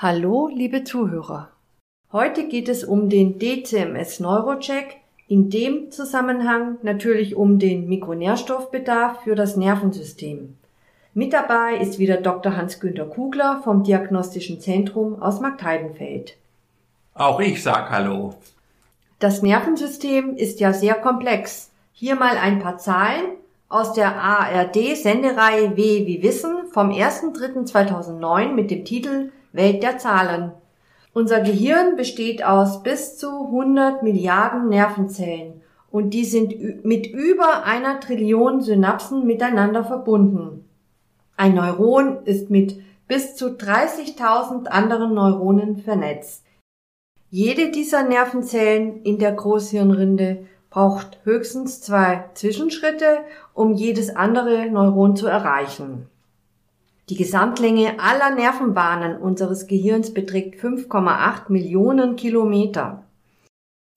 Hallo, liebe Zuhörer. Heute geht es um den DCMS-Neurocheck, in dem Zusammenhang natürlich um den Mikronährstoffbedarf für das Nervensystem. Mit dabei ist wieder Dr. Hans-Günter Kugler vom Diagnostischen Zentrum aus Marktheidenfeld. Auch ich sag Hallo. Das Nervensystem ist ja sehr komplex. Hier mal ein paar Zahlen aus der ARD-Sendereihe W wie Wissen vom 1.3.2009 mit dem Titel Welt der Zahlen. Unser Gehirn besteht aus bis zu 100 Milliarden Nervenzellen und die sind mit über einer Trillion Synapsen miteinander verbunden. Ein Neuron ist mit bis zu 30.000 anderen Neuronen vernetzt. Jede dieser Nervenzellen in der Großhirnrinde braucht höchstens 2 Zwischenschritte, um jedes andere Neuron zu erreichen. Die Gesamtlänge aller Nervenbahnen unseres Gehirns beträgt 5,8 Millionen Kilometer.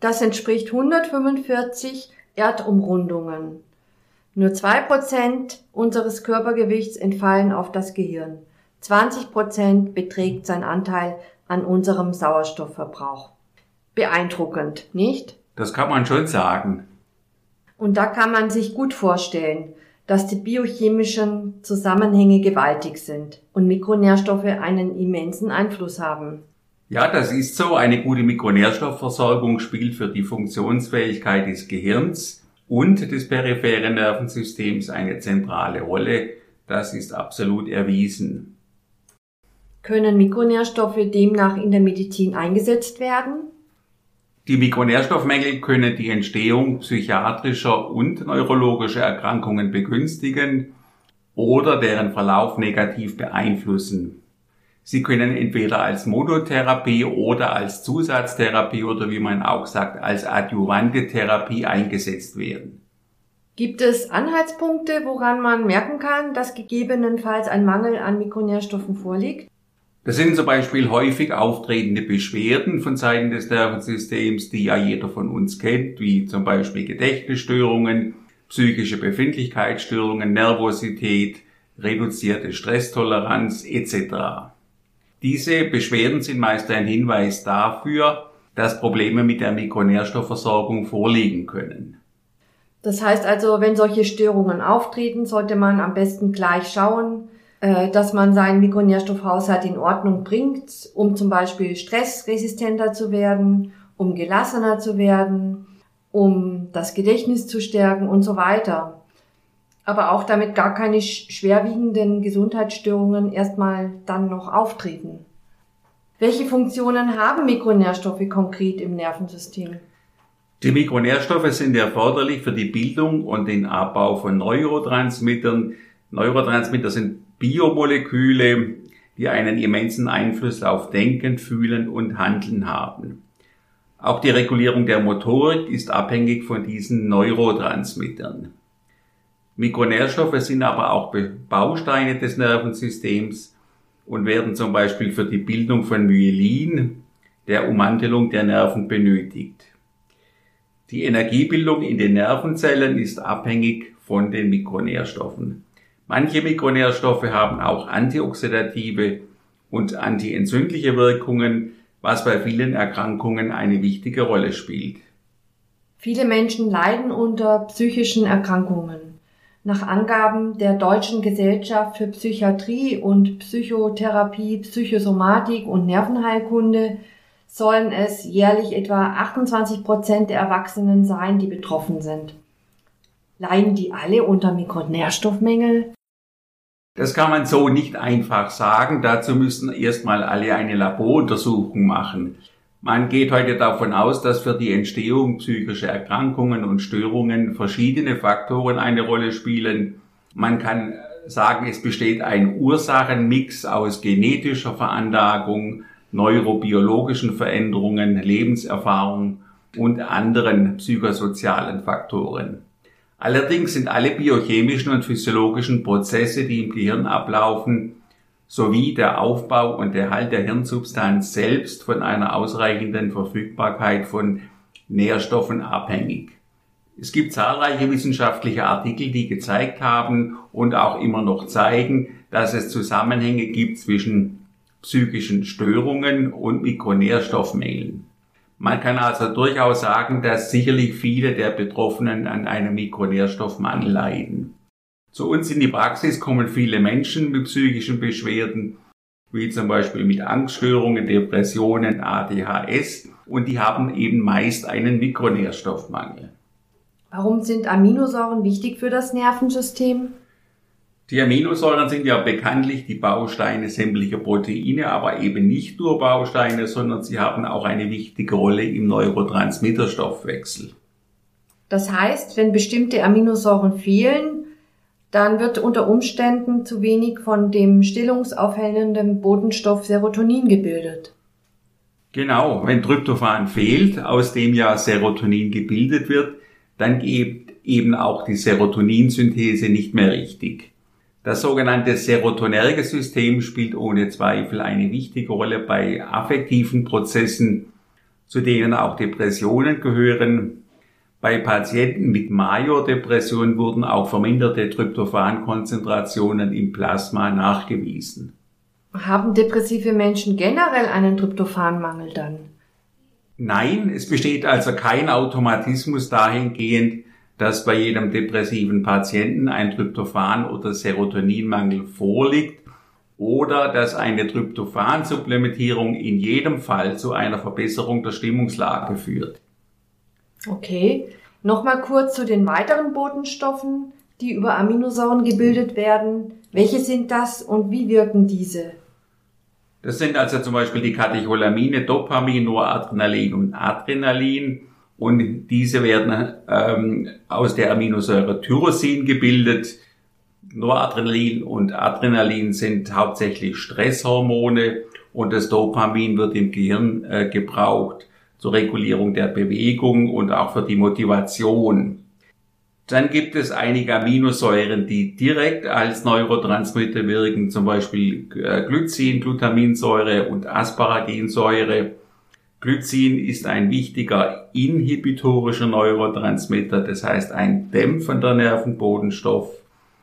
Das entspricht 145 Erdumrundungen. Nur 2% unseres Körpergewichts entfallen auf das Gehirn. 20% beträgt sein Anteil an unserem Sauerstoffverbrauch. Beeindruckend, nicht? Das kann man schon sagen. Und da kann man sich gut vorstellen, dass die biochemischen Zusammenhänge gewaltig sind und Mikronährstoffe einen immensen Einfluss haben. Ja, das ist so. Eine gute Mikronährstoffversorgung spielt für die Funktionsfähigkeit des Gehirns und des peripheren Nervensystems eine zentrale Rolle. Das ist absolut erwiesen. Können Mikronährstoffe demnach in der Medizin eingesetzt werden? Die Mikronährstoffmängel können die Entstehung psychiatrischer und neurologischer Erkrankungen begünstigen oder deren Verlauf negativ beeinflussen. Sie können entweder als Monotherapie oder als Zusatztherapie oder wie man auch sagt, als adjuvante Therapie eingesetzt werden. Gibt es Anhaltspunkte, woran man merken kann, dass gegebenenfalls ein Mangel an Mikronährstoffen vorliegt? Das sind zum Beispiel häufig auftretende Beschwerden von Seiten des Nervensystems, die ja jeder von uns kennt, wie zum Beispiel Gedächtnisstörungen, psychische Befindlichkeitsstörungen, Nervosität, reduzierte Stresstoleranz etc. Diese Beschwerden sind meist ein Hinweis dafür, dass Probleme mit der Mikronährstoffversorgung vorliegen können. Das heißt also, wenn solche Störungen auftreten, sollte man am besten gleich schauen, dass man seinen Mikronährstoffhaushalt in Ordnung bringt, um zum Beispiel stressresistenter zu werden, um gelassener zu werden, um das Gedächtnis zu stärken und so weiter. Aber auch damit gar keine schwerwiegenden Gesundheitsstörungen erstmal dann noch auftreten. Welche Funktionen haben Mikronährstoffe konkret im Nervensystem? Die Mikronährstoffe sind erforderlich für die Bildung und den Abbau von Neurotransmittern. Neurotransmitter sind Biomoleküle, die einen immensen Einfluss auf Denken, Fühlen und Handeln haben. Auch die Regulierung der Motorik ist abhängig von diesen Neurotransmittern. Mikronährstoffe sind aber auch Bausteine des Nervensystems und werden zum Beispiel für die Bildung von Myelin, der Ummantelung der Nerven, benötigt. Die Energiebildung in den Nervenzellen ist abhängig von den Mikronährstoffen. Manche Mikronährstoffe haben auch antioxidative und antientzündliche Wirkungen, was bei vielen Erkrankungen eine wichtige Rolle spielt. Viele Menschen leiden unter psychischen Erkrankungen. Nach Angaben der Deutschen Gesellschaft für Psychiatrie und Psychotherapie, Psychosomatik und Nervenheilkunde sollen es jährlich etwa 28% der Erwachsenen sein, die betroffen sind. Leiden die alle unter Mikronährstoffmängel? Das kann man so nicht einfach sagen. Dazu müssen erstmal alle eine Laboruntersuchung machen. Man geht heute davon aus, dass für die Entstehung psychischer Erkrankungen und Störungen verschiedene Faktoren eine Rolle spielen. Man kann sagen, es besteht ein Ursachenmix aus genetischer Veranlagung, neurobiologischen Veränderungen, Lebenserfahrung und anderen psychosozialen Faktoren. Allerdings sind alle biochemischen und physiologischen Prozesse, die im Gehirn ablaufen, sowie der Aufbau und Erhalt der Hirnsubstanz selbst von einer ausreichenden Verfügbarkeit von Nährstoffen abhängig. Es gibt zahlreiche wissenschaftliche Artikel, die gezeigt haben und auch immer noch zeigen, dass es Zusammenhänge gibt zwischen psychischen Störungen und Mikronährstoffmängeln. Man kann also durchaus sagen, dass sicherlich viele der Betroffenen an einem Mikronährstoffmangel leiden. Zu uns in die Praxis kommen viele Menschen mit psychischen Beschwerden, wie zum Beispiel mit Angststörungen, Depressionen, ADHS, und die haben eben meist einen Mikronährstoffmangel. Warum sind Aminosäuren wichtig für das Nervensystem? Die Aminosäuren sind ja bekanntlich die Bausteine sämtlicher Proteine, aber eben nicht nur Bausteine, sondern sie haben auch eine wichtige Rolle im Neurotransmitterstoffwechsel. Das heißt, wenn bestimmte Aminosäuren fehlen, dann wird unter Umständen zu wenig von dem stillungsaufhellenden Botenstoff Serotonin gebildet. Genau, wenn Tryptophan fehlt, aus dem ja Serotonin gebildet wird, dann geht eben auch die Serotoninsynthese nicht mehr richtig. Das sogenannte serotonerge System spielt ohne Zweifel eine wichtige Rolle bei affektiven Prozessen, zu denen auch Depressionen gehören. Bei Patienten mit Major-Depression wurden auch verminderte Tryptophan-Konzentrationen im Plasma nachgewiesen. Haben depressive Menschen generell einen Tryptophanmangel dann? Nein, es besteht also kein Automatismus dahingehend, dass bei jedem depressiven Patienten ein Tryptophan- oder Serotoninmangel vorliegt oder dass eine Tryptophan-Supplementierung in jedem Fall zu einer Verbesserung der Stimmungslage führt. Okay, nochmal kurz zu den weiteren Botenstoffen, die über Aminosäuren gebildet werden. Welche sind das und wie wirken diese? Das sind also zum Beispiel die Katecholamine, Dopamin, Noradrenalin und Adrenalin. Und diese werden aus der Aminosäure Tyrosin gebildet. Noradrenalin und Adrenalin sind hauptsächlich Stresshormone und das Dopamin wird im Gehirn gebraucht zur Regulierung der Bewegung und auch für die Motivation. Dann gibt es einige Aminosäuren, die direkt als Neurotransmitter wirken, zum Beispiel Glycin, Glutaminsäure und Asparaginsäure. Glycin ist ein wichtiger inhibitorischer Neurotransmitter, das heißt ein dämpfender Nervenbotenstoff.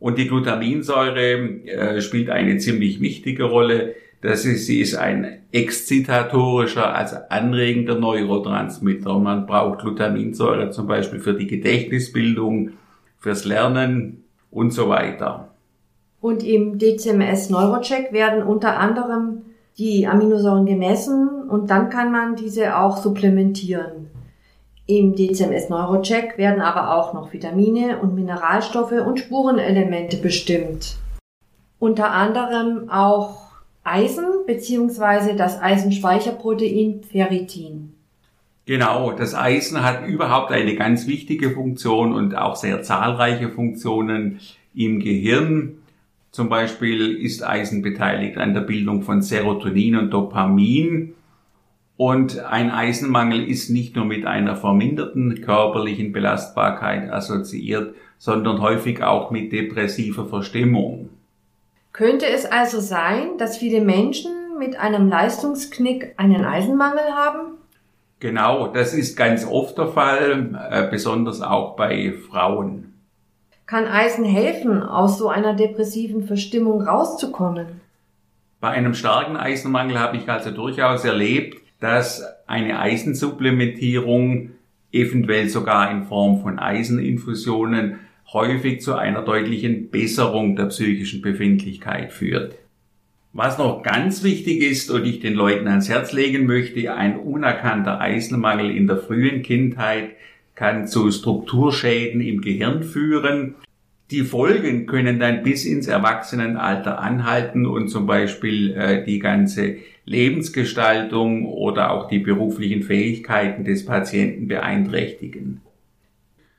Und die Glutaminsäure spielt eine ziemlich wichtige Rolle. Sie ist ein exzitatorischer, also anregender Neurotransmitter. Und man braucht Glutaminsäure zum Beispiel für die Gedächtnisbildung, fürs Lernen und so weiter. Und im DCMS-Neurocheck werden unter anderem die Aminosäuren gemessen und dann kann man diese auch supplementieren. Im DCMS-Neurocheck werden aber auch noch Vitamine und Mineralstoffe und Spurenelemente bestimmt. Unter anderem auch Eisen bzw. das Eisenspeicherprotein Ferritin. Genau, das Eisen hat überhaupt eine ganz wichtige Funktion und auch sehr zahlreiche Funktionen im Gehirn. Zum Beispiel ist Eisen beteiligt an der Bildung von Serotonin und Dopamin. Und ein Eisenmangel ist nicht nur mit einer verminderten körperlichen Belastbarkeit assoziiert, sondern häufig auch mit depressiver Verstimmung. Könnte es also sein, dass viele Menschen mit einem Leistungsknick einen Eisenmangel haben? Genau, das ist ganz oft der Fall, besonders auch bei Frauen. Kann Eisen helfen, aus so einer depressiven Verstimmung rauszukommen? Bei einem starken Eisenmangel habe ich also durchaus erlebt, dass eine Eisensupplementierung, eventuell sogar in Form von Eiseninfusionen, häufig zu einer deutlichen Besserung der psychischen Befindlichkeit führt. Was noch ganz wichtig ist und ich den Leuten ans Herz legen möchte, ein unerkannter Eisenmangel in der frühen Kindheit kann zu Strukturschäden im Gehirn führen. Die Folgen können dann bis ins Erwachsenenalter anhalten und zum Beispiel die ganze Lebensgestaltung oder auch die beruflichen Fähigkeiten des Patienten beeinträchtigen.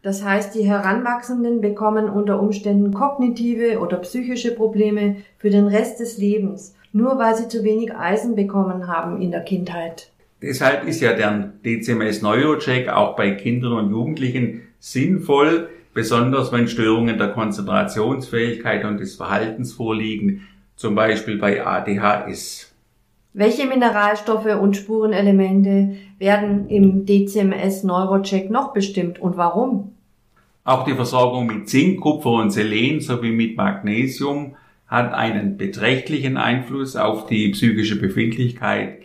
Das heißt, die Heranwachsenden bekommen unter Umständen kognitive oder psychische Probleme für den Rest des Lebens, nur weil sie zu wenig Eisen bekommen haben in der Kindheit. Deshalb ist ja der DCMS-Neurocheck auch bei Kindern und Jugendlichen sinnvoll, besonders wenn Störungen der Konzentrationsfähigkeit und des Verhaltens vorliegen, zum Beispiel bei ADHS. Welche Mineralstoffe und Spurenelemente werden im DCMS-Neurocheck noch bestimmt und warum? Auch die Versorgung mit Zink, Kupfer und Selen sowie mit Magnesium hat einen beträchtlichen Einfluss auf die psychische Befindlichkeit.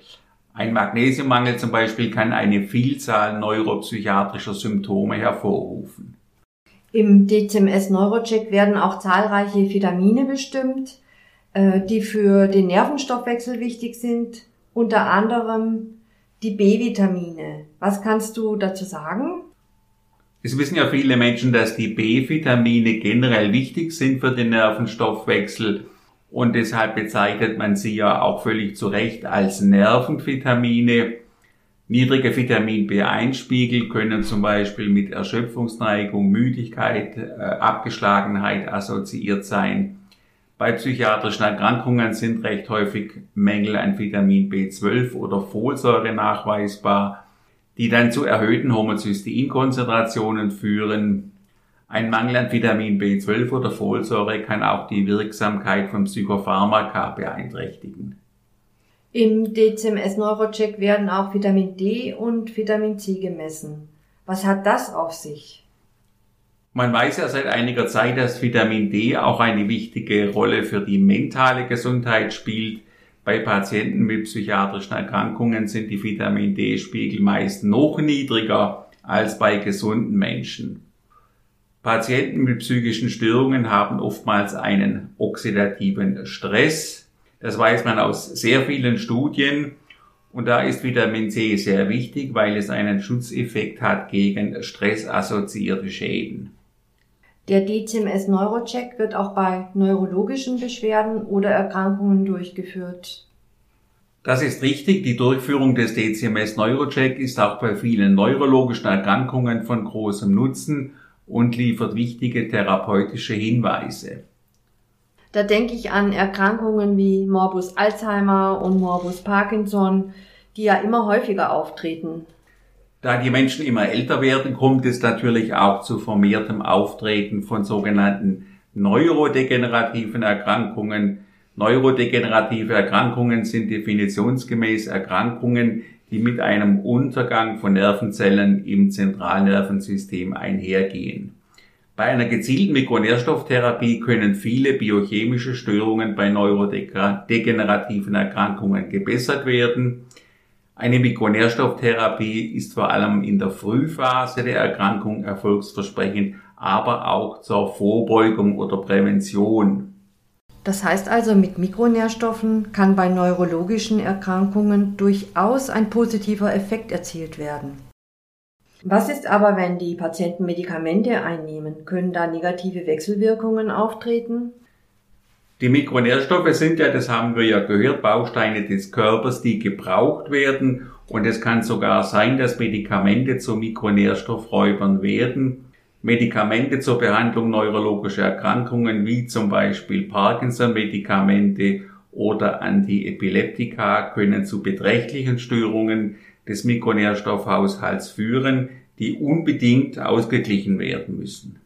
Ein Magnesiummangel zum Beispiel kann eine Vielzahl neuropsychiatrischer Symptome hervorrufen. Im DCMS-Neurocheck werden auch zahlreiche Vitamine bestimmt, die für den Nervenstoffwechsel wichtig sind, unter anderem die B-Vitamine. Was kannst du dazu sagen? Es wissen ja viele Menschen, dass die B-Vitamine generell wichtig sind für den Nervenstoffwechsel und deshalb bezeichnet man sie ja auch völlig zu Recht als Nervenvitamine. Niedrige Vitamin-B1-Spiegel können zum Beispiel mit Erschöpfungsneigung, Müdigkeit, Abgeschlagenheit assoziiert sein. Bei psychiatrischen Erkrankungen sind recht häufig Mängel an Vitamin B12 oder Folsäure nachweisbar, die dann zu erhöhten Homozysteinkonzentrationen führen. Ein Mangel an Vitamin B12 oder Folsäure kann auch die Wirksamkeit von Psychopharmaka beeinträchtigen. Im DCMS-Neurocheck werden auch Vitamin D und Vitamin C gemessen. Was hat das auf sich? Man weiß ja seit einiger Zeit, dass Vitamin D auch eine wichtige Rolle für die mentale Gesundheit spielt. Bei Patienten mit psychiatrischen Erkrankungen sind die Vitamin D-Spiegel meist noch niedriger als bei gesunden Menschen. Patienten mit psychischen Störungen haben oftmals einen oxidativen Stress. Das weiß man aus sehr vielen Studien. Und da ist Vitamin C sehr wichtig, weil es einen Schutzeffekt hat gegen stressassoziierte Schäden. Der DCMS-Neurocheck wird auch bei neurologischen Beschwerden oder Erkrankungen durchgeführt. Das ist richtig. Die Durchführung des DCMS-Neurocheck ist auch bei vielen neurologischen Erkrankungen von großem Nutzen und liefert wichtige therapeutische Hinweise. Da denke ich an Erkrankungen wie Morbus Alzheimer und Morbus Parkinson, die ja immer häufiger auftreten. Da die Menschen immer älter werden, kommt es natürlich auch zu vermehrtem Auftreten von sogenannten neurodegenerativen Erkrankungen. Neurodegenerative Erkrankungen sind definitionsgemäß Erkrankungen, die mit einem Untergang von Nervenzellen im Zentralnervensystem einhergehen. Bei einer gezielten Mikronährstofftherapie können viele biochemische Störungen bei neurodegenerativen Erkrankungen gebessert werden. Eine Mikronährstofftherapie ist vor allem in der Frühphase der Erkrankung erfolgsversprechend, aber auch zur Vorbeugung oder Prävention. Das heißt also, mit Mikronährstoffen kann bei neurologischen Erkrankungen durchaus ein positiver Effekt erzielt werden. Was ist aber, wenn die Patienten Medikamente einnehmen? Können da negative Wechselwirkungen auftreten? Die Mikronährstoffe sind ja, das haben wir ja gehört, Bausteine des Körpers, die gebraucht werden. Und es kann sogar sein, dass Medikamente zu Mikronährstoffräubern werden. Medikamente zur Behandlung neurologischer Erkrankungen, wie zum Beispiel Parkinson-Medikamente oder Antiepileptika, können zu beträchtlichen Störungen des Mikronährstoffhaushalts führen, die unbedingt ausgeglichen werden müssen.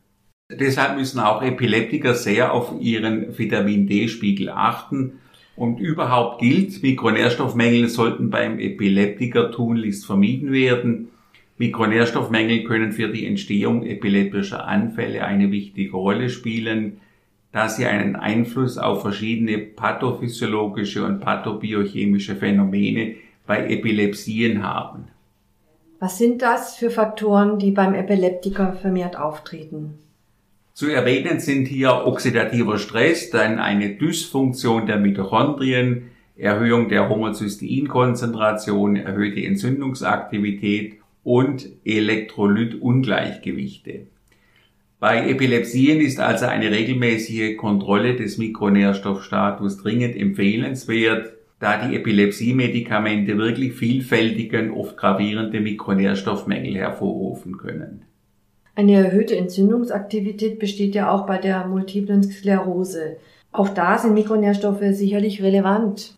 Deshalb müssen auch Epileptiker sehr auf ihren Vitamin-D-Spiegel achten. Und überhaupt gilt, Mikronährstoffmängel sollten beim Epileptiker tunlichst vermieden werden. Mikronährstoffmängel können für die Entstehung epileptischer Anfälle eine wichtige Rolle spielen, da sie einen Einfluss auf verschiedene pathophysiologische und pathobiochemische Phänomene bei Epilepsien haben. Was sind das für Faktoren, die beim Epileptiker vermehrt auftreten? Zu erwähnen sind hier oxidativer Stress, dann eine Dysfunktion der Mitochondrien, Erhöhung der Homozysteinkonzentration, erhöhte Entzündungsaktivität und Elektrolytungleichgewichte. Bei Epilepsien ist also eine regelmäßige Kontrolle des Mikronährstoffstatus dringend empfehlenswert, da die Epilepsie-Medikamente wirklich vielfältige und oft gravierende Mikronährstoffmängel hervorrufen können. Eine erhöhte Entzündungsaktivität besteht ja auch bei der Multiplen Sklerose. Auch da sind Mikronährstoffe sicherlich relevant.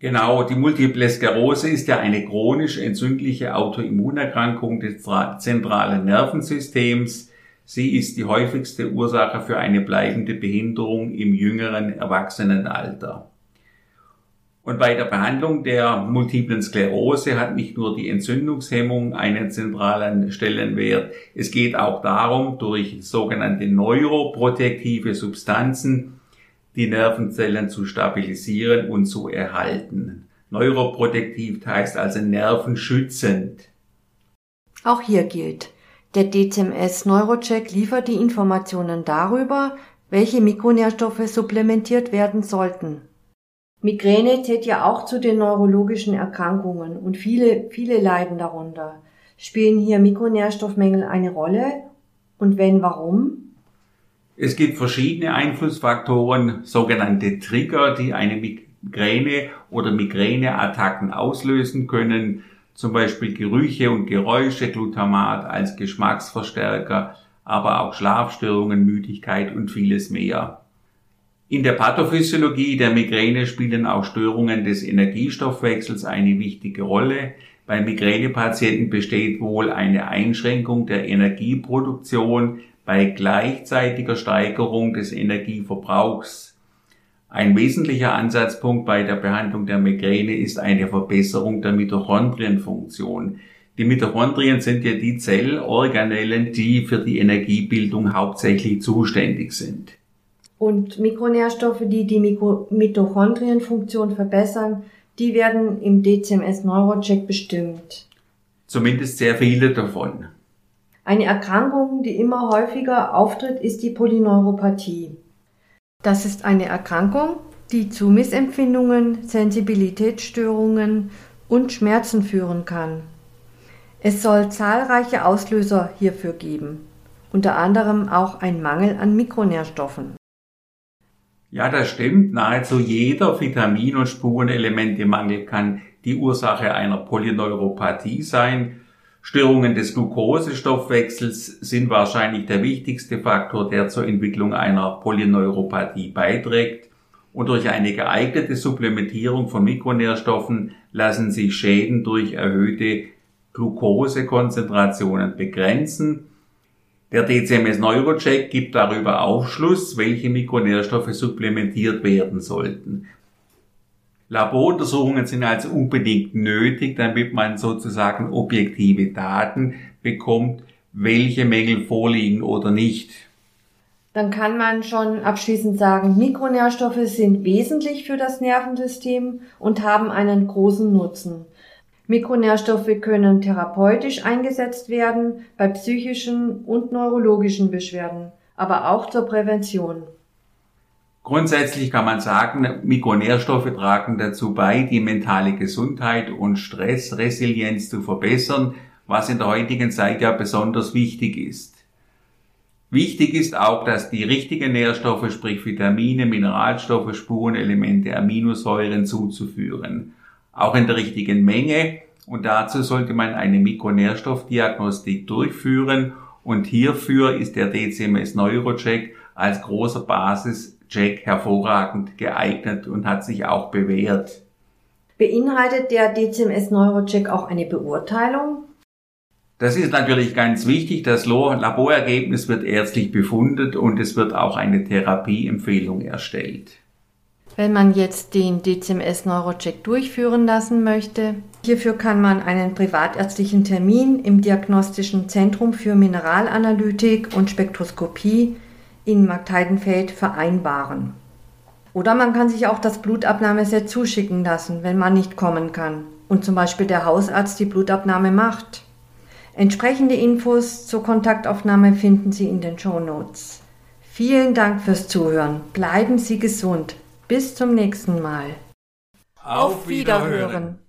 Genau, die Multiple Sklerose ist ja eine chronisch entzündliche Autoimmunerkrankung des zentralen Nervensystems. Sie ist die häufigste Ursache für eine bleibende Behinderung im jüngeren Erwachsenenalter. Und bei der Behandlung der multiplen Sklerose hat nicht nur die Entzündungshemmung einen zentralen Stellenwert. Es geht auch darum, durch sogenannte neuroprotektive Substanzen die Nervenzellen zu stabilisieren und zu erhalten. Neuroprotektiv heißt also nervenschützend. Auch hier gilt, der DCMS-Neurocheck liefert die Informationen darüber, welche Mikronährstoffe supplementiert werden sollten. Migräne zählt ja auch zu den neurologischen Erkrankungen und viele leiden darunter. Spielen hier Mikronährstoffmängel eine Rolle? Und wenn, warum? Es gibt verschiedene Einflussfaktoren, sogenannte Trigger, die eine Migräne oder Migräneattacken auslösen können. Zum Beispiel Gerüche und Geräusche, Glutamat als Geschmacksverstärker, aber auch Schlafstörungen, Müdigkeit und vieles mehr. In der Pathophysiologie der Migräne spielen auch Störungen des Energiestoffwechsels eine wichtige Rolle. Bei Migränepatienten besteht wohl eine Einschränkung der Energieproduktion bei gleichzeitiger Steigerung des Energieverbrauchs. Ein wesentlicher Ansatzpunkt bei der Behandlung der Migräne ist eine Verbesserung der Mitochondrienfunktion. Die Mitochondrien sind ja die Zellorganellen, die für die Energiebildung hauptsächlich zuständig sind. Und Mikronährstoffe, die die Mitochondrienfunktion verbessern, die werden im DCMS-Neurocheck bestimmt. Zumindest sehr viele davon. Eine Erkrankung, die immer häufiger auftritt, ist die Polyneuropathie. Das ist eine Erkrankung, die zu Missempfindungen, Sensibilitätsstörungen und Schmerzen führen kann. Es soll zahlreiche Auslöser hierfür geben, unter anderem auch ein Mangel an Mikronährstoffen. Ja, das stimmt. Nahezu jeder Vitamin- und Spurenelementemangel kann die Ursache einer Polyneuropathie sein. Störungen des Glukosestoffwechsels sind wahrscheinlich der wichtigste Faktor, der zur Entwicklung einer Polyneuropathie beiträgt. Und durch eine geeignete Supplementierung von Mikronährstoffen lassen sich Schäden durch erhöhte Glukosekonzentrationen begrenzen. Der DCMS-Neurocheck gibt darüber Aufschluss, welche Mikronährstoffe supplementiert werden sollten. Laboruntersuchungen sind also unbedingt nötig, damit man sozusagen objektive Daten bekommt, welche Mängel vorliegen oder nicht. Dann kann man schon abschließend sagen, Mikronährstoffe sind wesentlich für das Nervensystem und haben einen großen Nutzen. Mikronährstoffe können therapeutisch eingesetzt werden, bei psychischen und neurologischen Beschwerden, aber auch zur Prävention. Grundsätzlich kann man sagen, Mikronährstoffe tragen dazu bei, die mentale Gesundheit und Stressresilienz zu verbessern, was in der heutigen Zeit ja besonders wichtig ist. Wichtig ist auch, dass die richtigen Nährstoffe, sprich Vitamine, Mineralstoffe, Spurenelemente, Aminosäuren zuzuführen. Auch in der richtigen Menge, und dazu sollte man eine Mikronährstoffdiagnostik durchführen, und hierfür ist der DCMS-Neurocheck als großer Basischeck hervorragend geeignet und hat sich auch bewährt. Beinhaltet der DCMS-Neurocheck auch eine Beurteilung? Das ist natürlich ganz wichtig. Das Laborergebnis wird ärztlich befundet und es wird auch eine Therapieempfehlung erstellt. Wenn man jetzt den DCMS-Neurocheck durchführen lassen möchte, hierfür kann man einen privatärztlichen Termin im Diagnostischen Zentrum für Mineralanalytik und Spektroskopie in Marktheidenfeld vereinbaren. Oder man kann sich auch das Blutabnahmeset zuschicken lassen, wenn man nicht kommen kann und zum Beispiel der Hausarzt die Blutabnahme macht. Entsprechende Infos zur Kontaktaufnahme finden Sie in den Shownotes. Vielen Dank fürs Zuhören. Bleiben Sie gesund. Bis zum nächsten Mal. Auf Wiederhören!